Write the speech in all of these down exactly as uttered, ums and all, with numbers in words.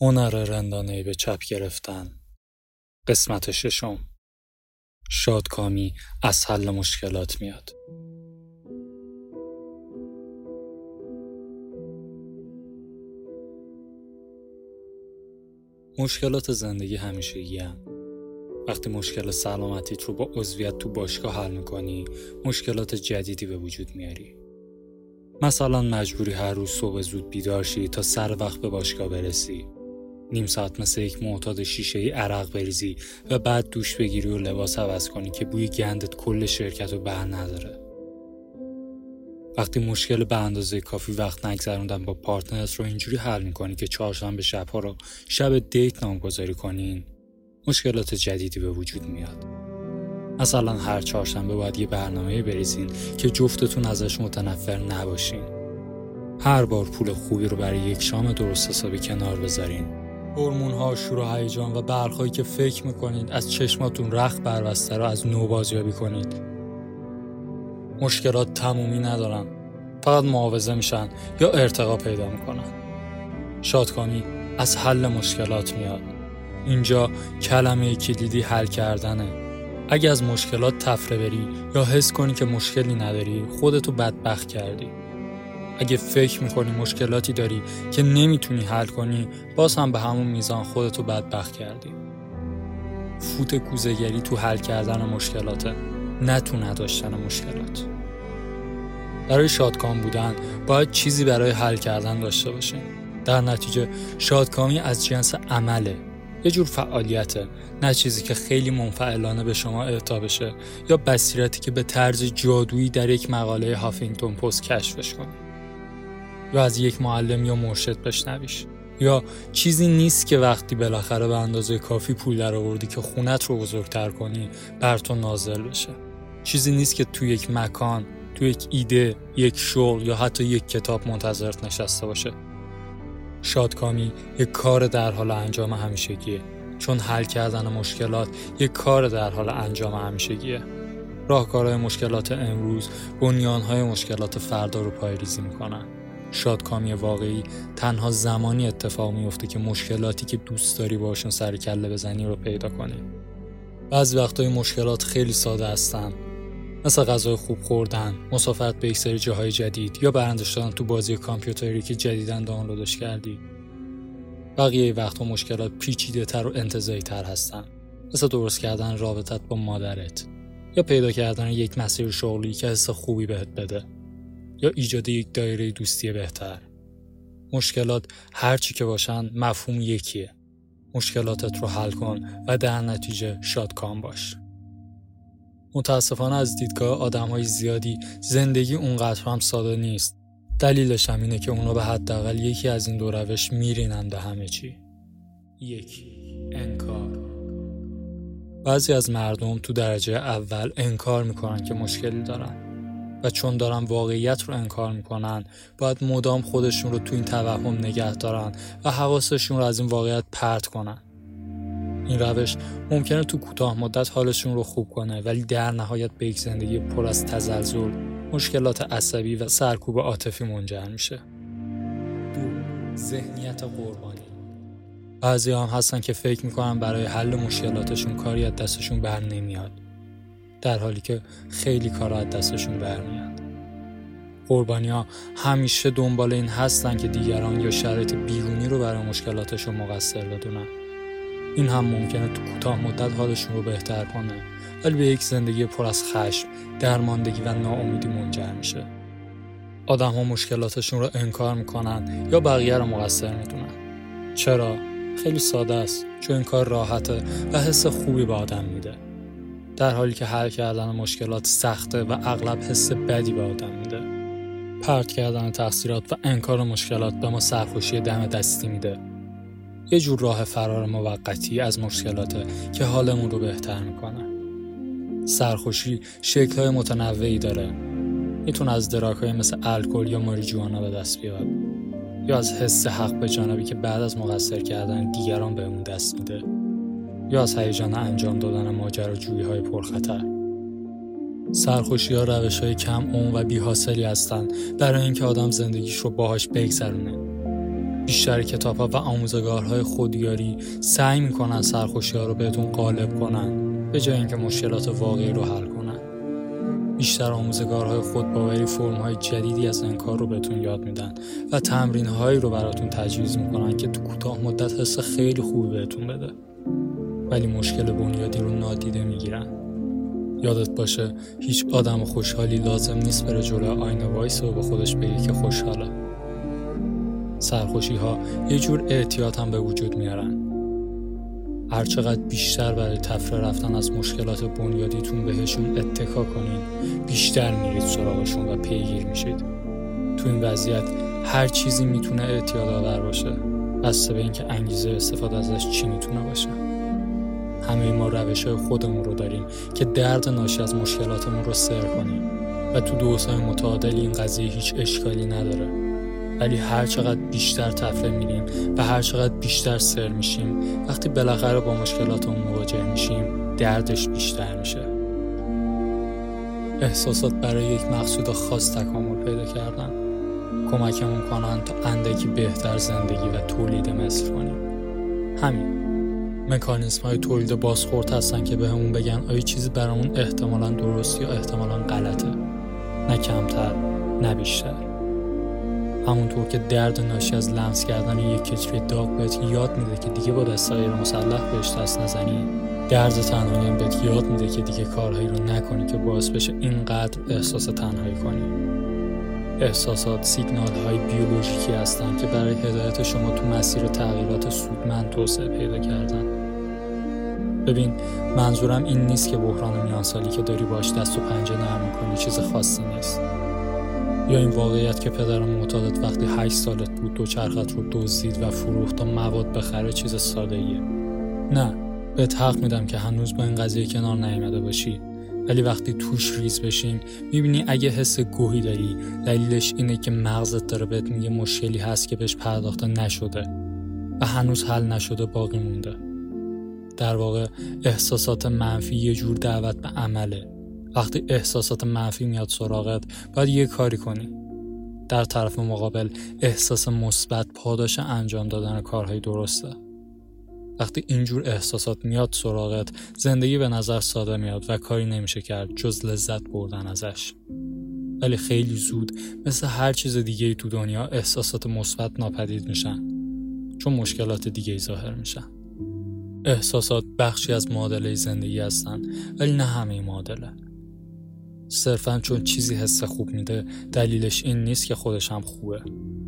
هنر رندانه به چپ گرفتن. قسمت ششم. شادکامی از حل مشکلات میاد. مشکلات زندگی همیشگی هم. وقتی مشکل سلامتیت رو با عضویت تو باشگاه حل میکنی، مشکلات جدیدی به وجود میاری. مثلا مجبوری هر روز صبح زود بیدار شی تا سر وقت به باشگاه برسی. نیم ساعت مثل یک معتاد شیشه‌ای عرق بریزی و بعد دوش بگیری و لباس عوض کنی که بوی گندت کل شرکت رو بر نداره. وقتی مشکل به اندازه کافی وقت نگذروندن با پارتنرت رو اینجوری حل می‌کنی که چهارشنبه شب‌ها رو شب دیت نامگذاری کنین، مشکلات جدیدی به وجود میاد. مثلا هر چهارشنبه باید یه برنامه بریزین که جفتتون ازش متنفر نباشین. هر بار پول خوبی رو برای یک شام درست حسابی کنار بذارین. هورمون‌ها، شور و هیجان و برخ‌هایی که فکر می‌کنید از چشماتون رخت بربسته را از نو بازیابی کنید. مشکلات تمومی ندارن، فقط معاوضه میشن یا ارتقا پیدا می‌کنن. شادکامی از حل مشکلات میاد. اینجا کلمه کلیدی حل کردنه. اگه از مشکلات طفره بری یا حس کنی که مشکلی نداری، خودتو بدبخت کردی. اگه فکر میکنی مشکلاتی داری که نمیتونی حل کنی، باز هم به همون میزان خودتو بدبخت کردی. فوت کوزه‌گری تو حل کردن مشکلاته، نه تو نداشتن مشکلات. برای شادکام بودن باید چیزی برای حل کردن داشته باشین. در نتیجه شادکامی از جنس عمله، یه جور فعالیته، نه چیزی که خیلی منفعلانه به شما اعطا بشه یا بصیرتی که به طرز جادویی در یک مقاله هافینگتون پست کشفش کنی یا از یک معلم یا مرشد بشنویش، یا چیزی نیست که وقتی بالاخره به اندازه کافی پول درآوردی که خونت رو بزرگتر کنی بر تو نازل بشه. چیزی نیست که تو یک مکان، تو یک ایده، یک شغل یا حتی یک کتاب منتظرت نشسته باشه. شادکامی یک کار در حال انجام همیشگیه، چون حل کردن مشکلات یک کار در حال انجام همیشگیه. راهکارهای مشکلات امروز بنیانهای مشکلات فردا رو پایه‌ریزی می‌کنن. شادکامی واقعی تنها زمانی اتفاق میفته که مشکلاتی که دوست داری باشون سر کله بزنی رو پیدا کنی. بعضی وقتای مشکلات خیلی ساده هستن، مثل غذای خوب خوردن، مسافرت به یک سری جاهای جدید یا برنداشتن تو بازی کامپیوتری که جدیداً دانلودش کردی. بقیه وقتا مشکلات پیچیده‌تر و انتزاعی‌تر هستن، مثل درست کردن رابطت با مادرت یا پیدا کردن یک مسیر شغلی که حس خوبی بهت بده یا ایجاد یک دایره دوستی بهتر. مشکلات هر چی که باشن مفهوم یکیه. مشکلاتت رو حل کن و در نتیجه شادکام باش. متاسفانه از دیدگاه آدم‌های زیادی زندگی اونقدر هم ساده نیست. دلیلش هم اینه که اونا به حداقل یکی از این دو روش میرینن به همه چی. یک، انکار. بعضی از مردم تو درجه اول انکار میکنن که مشکلی دارن و چون دارن واقعیت رو انکار میکنن، باید مدام خودشون رو تو این توهم نگه دارن و حواسشون رو از این واقعیت پرت کنن. این روش ممکنه تو کوتاه مدت حالشون رو خوب کنه، ولی در نهایت به یک زندگی پر از تزلزل، مشکلات عصبی و سرکوب عاطفی منجر میشه. دو، ذهنیت قربانی. بعضی هم هستن که فکر میکنن برای حل مشکلاتشون کاری از دستشون بر نمیاد، در حالی که خیلی کارا از دستشون برمیاد. قربانی‌ها همیشه دنبال این هستن که دیگران یا شرایط بیرونی رو برای مشکلاتشون مقصر بدونن. این هم ممکنه تو کوتاه مدت حالشون رو بهتر کنه، ولی به یک زندگی پر از خشم، درماندگی و ناامیدی منجر میشه. آدم‌ها مشکلاتشون رو انکار میکنن یا بقیه رو مقصر میدونن. چرا؟ خیلی ساده است. چون این کار راحته و حس خوبی به آدم میده، در حالی که حل کردن مشکلات سخته و اغلب حس بدی به آدم میده. پرت کردن تقصیرات و انکار مشکلات به ما سرخوشی دم دستی میده. یه جور راه فرار موقتی از مشکلاته که حالمون رو بهتر میکنه. سرخوشی شکل‌های متنوعی داره. میتونه از دراک‌های مثل الکل یا ماریجوانا به دست بیاد، یا از حس حق به جانبی که بعد از مقصر کردن دیگران بهمون دست میده، یا از هیجان انجام دادن ماجراجویی‌های پرخطر. سرخوشی‌ها روش‌های کم عمق و بی‌حاصلی هستند برای اینکه آدم زندگیش رو باهاش بگذرونه. بیشتر کتاب‌ها و آموزگارهای خودیاری سعی می‌کنن سرخوشی‌ها رو بهتون غالب کنن به جای اینکه مشکلات واقعی رو حل کنن. بیشتر آموزگارهای خودباوری فرم‌های جدیدی از انکار رو بهتون یاد میدن و تمرین‌هایی رو براتون تجویز می‌کنن که تو کوتاه مدت حس خیلی خوب بهتون بده، ولی مشکل بنیادی رو نادیده می‌گیرن. یادت باشه هیچ آدم خوشحالی لازم نیست بره جلوی آینه وایسه و به خودش بگه که خوشحاله. سرخوشی ها یه جور اعتیاد هم به وجود میارن. هرچقدر بیشتر برای تفره رفتن از مشکلات بنیادیتون بهشون اتکا کنین، بیشتر میرید سراغشون و پیگیر میشید. تو این وضعیت هر چیزی میتونه اعتیادآور باشه، بسته به اینکه انگیزه استفاده ازش چی میتونه باشه. همه ما روش‌های خودمون رو داریم که درد ناشی از مشکلاتمون رو سر کنیم و تو دوزهای متعادل این قضیه هیچ اشکالی نداره، ولی هر چقدر بیشتر تفره میریم و هر چقدر بیشتر سر میشیم، وقتی بالاخره با مشکلاتمون مواجه میشیم دردش بیشتر میشه. احساسات برای یک مقصود خاص تکامل پیدا کردن کمکمون کنن تا اندکی بهتر زندگی و تولید مثل کنیم. همین مکانیزم‌های تولید بازخورد هستن که بهمون بگن آیا چیزی برامون احتمالاً درست یا احتمالاً غلطه، نه کمتر نه بیشتر. همونطور که درد ناشی از لمس کردن یک کتری داغ بهت یاد میده که دیگه با دستای مسلح بهش دست نزنی، درد تنهایی هم بهت یاد میده که دیگه کارهایی رو نکنی که باعث بشه اینقدر احساس تنهایی کنی. احساسات سیگنال‌های بیولوژیکی هستند که برای هدایت شما تو مسیر تغییرات سودمند توسعه پیدا کردن. ببین، منظورم این نیست که بحران میانسالی که داری باش دست و پنجه نرم کنی چیز خاصی نیست، یا این واقعیت که پدرم معتادت وقتی هشت سالت بود دوچرخت رو دزدید و فروخت تا مواد بخره چیز ساده‌ایه. نه، بهت حق میدم که هنوز با این قضیه کنار نیامده باشی، ولی وقتی توش ریز بشیم میبینی اگه حس گوهی داری دلیلش اینه که مغزت داره بهت میگه مشکلی هست که بهش پرداخته نشده و هنوز حل نشده باقی مونده. در واقع احساسات منفی یه جور دعوت به عمله. وقتی احساسات منفی میاد سراغت باید یه کاری کنی. در طرف مقابل احساس مثبت پاداش انجام دادن کارهای درسته. وقتی اینجور احساسات میاد سراغت زندگی به نظر ساده میاد و کاری نمیشه کرد جز لذت بردن ازش، ولی خیلی زود مثل هر چیز دیگه‌ای تو دنیا احساسات مثبت ناپدید میشن چون مشکلات دیگه‌ای ظاهر میشن. احساسات بخشی از معادله زندگی هستن، ولی نه همه معادله. صرفاً چون چیزی حس خوب میده دلیلش این نیست که خودش هم خوبه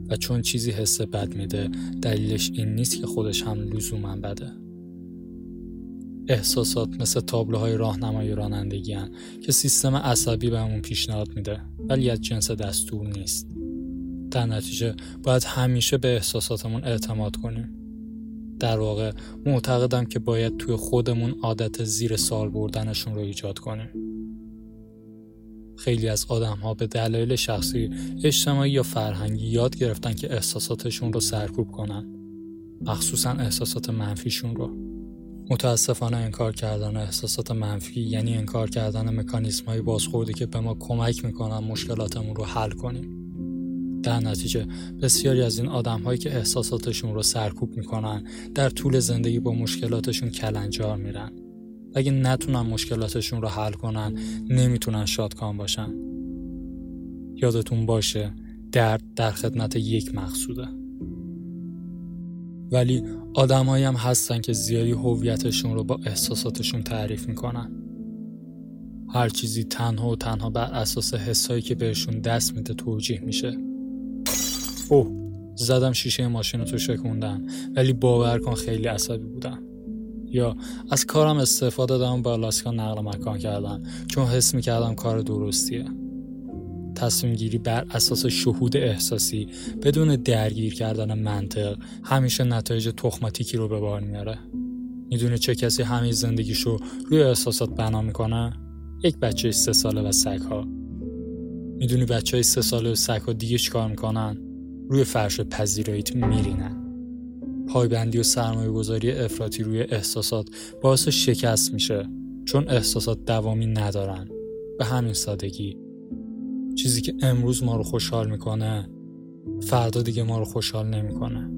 و چون چیزی حس بد میده دلیلش این نیست که خودش هم لزوماً بده. احساسات مثل تابلوهای راهنمای رانندگی هن که سیستم عصبی بهمون پیشنهاد میده، ولی از جنس دستور نیست. در نتیجه باید همیشه به احساساتمون اعتماد کنیم. در واقع معتقدم که باید توی خودمون عادت زیر سال بردنشون رو ایجاد کنیم. خیلی از آدم‌ها به دلایل شخصی، اجتماعی یا فرهنگی یاد گرفتن که احساساتشون رو سرکوب کنن، مخصوصاً احساسات منفیشون رو. متأسفانه انکار کردن احساسات منفی یعنی انکار کردن مکانیزم‌های بازخوردی که به ما کمک می‌کنن مشکلاتمون رو حل کنیم. در نتیجه بسیاری از این آدم‌هایی که احساساتشون رو سرکوب می‌کنن در طول زندگی با مشکلاتشون کلنجار میرن. اگه نتونن مشکلاتشون رو حل کنن نمیتونن شادکام باشن. یادتون باشه درد در خدمت یک مقصوده، ولی آدمایی هم هستن که زیادی هویتشون رو با احساساتشون تعریف میکنن. هر چیزی تنها و تنها بر اساس حسایی که بهشون دست میده توجیه میشه. اوه، زدم شیشه ماشین رو تو شکوندم ولی باور کن خیلی عصبی بودم. یا از کارم استفاده دادم با لاسکا نقل مکان کردم چون حس میکردم کار درستیه. تصمیم گیری بر اساس شهود احساسی بدون درگیر کردن منطق همیشه نتایج تخماتیکی رو به بار میاره. میدونه چه کسی همه زندگیشو روی احساسات بنا میکنه؟ یک بچه سه ساله و سگ‌ها. میدونی بچهای سه ساله و سگ‌ها دیگه چیکار میکنن؟ روی فرش پذیراییت میرینن. پایبندی و سرمایه گذاری افراطی روی احساسات باعث شکست میشه چون احساسات دوامی ندارن. به همین سادگی چیزی که امروز ما رو خوشحال میکنه فردا دیگه ما رو خوشحال نمیکنه.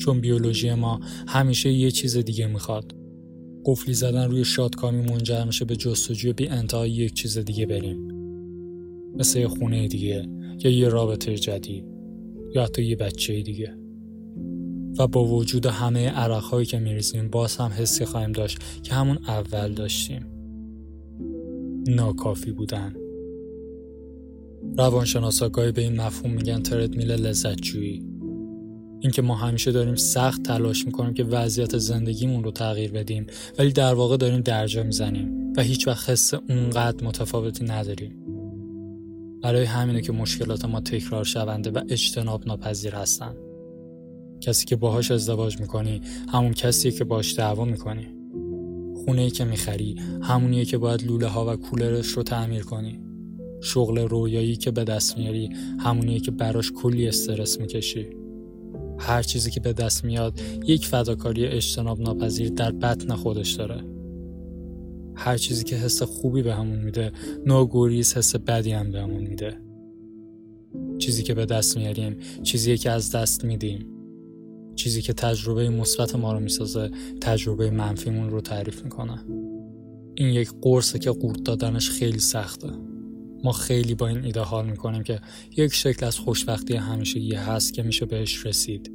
چون بیولوژی ما همیشه یه چیز دیگه میخواد. قفلی زدن روی شادکامی منجر میشه به جستجوی بی انتهای یک چیز دیگه بریم. مثل یه خونه دیگه، یا یه رابطه جدید، یا حتی یه بچه دیگه. و با وجود همه عرق‌هایی که می‌ریزیم باز هم حسی خواهیم داشت که همون اول داشتیم: ناکافی بودن. روانشناسا گاهی به این مفهوم میگن تردمیل لذت‌جویی. این که ما همیشه داریم سخت تلاش میکنیم که وضعیت زندگیمون رو تغییر بدیم، ولی در واقع داریم درجا میزنیم و هیچ وقت حس اونقدر متفاوتی نداریم. برای همینه که مشکلات ما تکرار شونده و اجتناب ناپذیر هستن. کسی که باهاش ازدواج میکنی همون کسیه که باهاش دعوا میکنی. خونه‌ای که میخری همونیه که باید لوله ها و کولرش رو تعمیر کنی. شغل رویایی که به دست میاری همونیه که براش کلی استرس میکشی. هر چیزی که به دست میاد یک فداکاری اجتناب ناپذیر در بطن خودش داره. هر چیزی که حس خوبی به همون میده ناگریز حس بدی هم به همون میده. چیزی که به دست میاریم چیزیه که از دست میدیم. چیزی که تجربه مثبت ما رو میسازه تجربه منفیمون رو تعریف میکنه. این یک قرصه که قورت دادنش خیلی سخته. ما خیلی با این ایده حال میکنیم که یک شکل از خوشبختی همیشگی هست که میشه بهش رسید.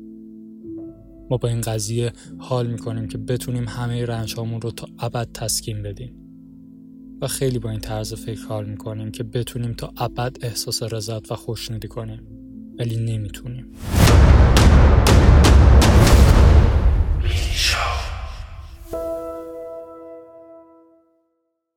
ما با این قضیه حال میکنیم که بتونیم همه رنجامون رو تا ابد تسکین بدیم. و خیلی با این طرز فکر حال میکنیم که بتونیم تا ابد احساس رضایت و خوشنودی کنیم. ولی نمیتونیم.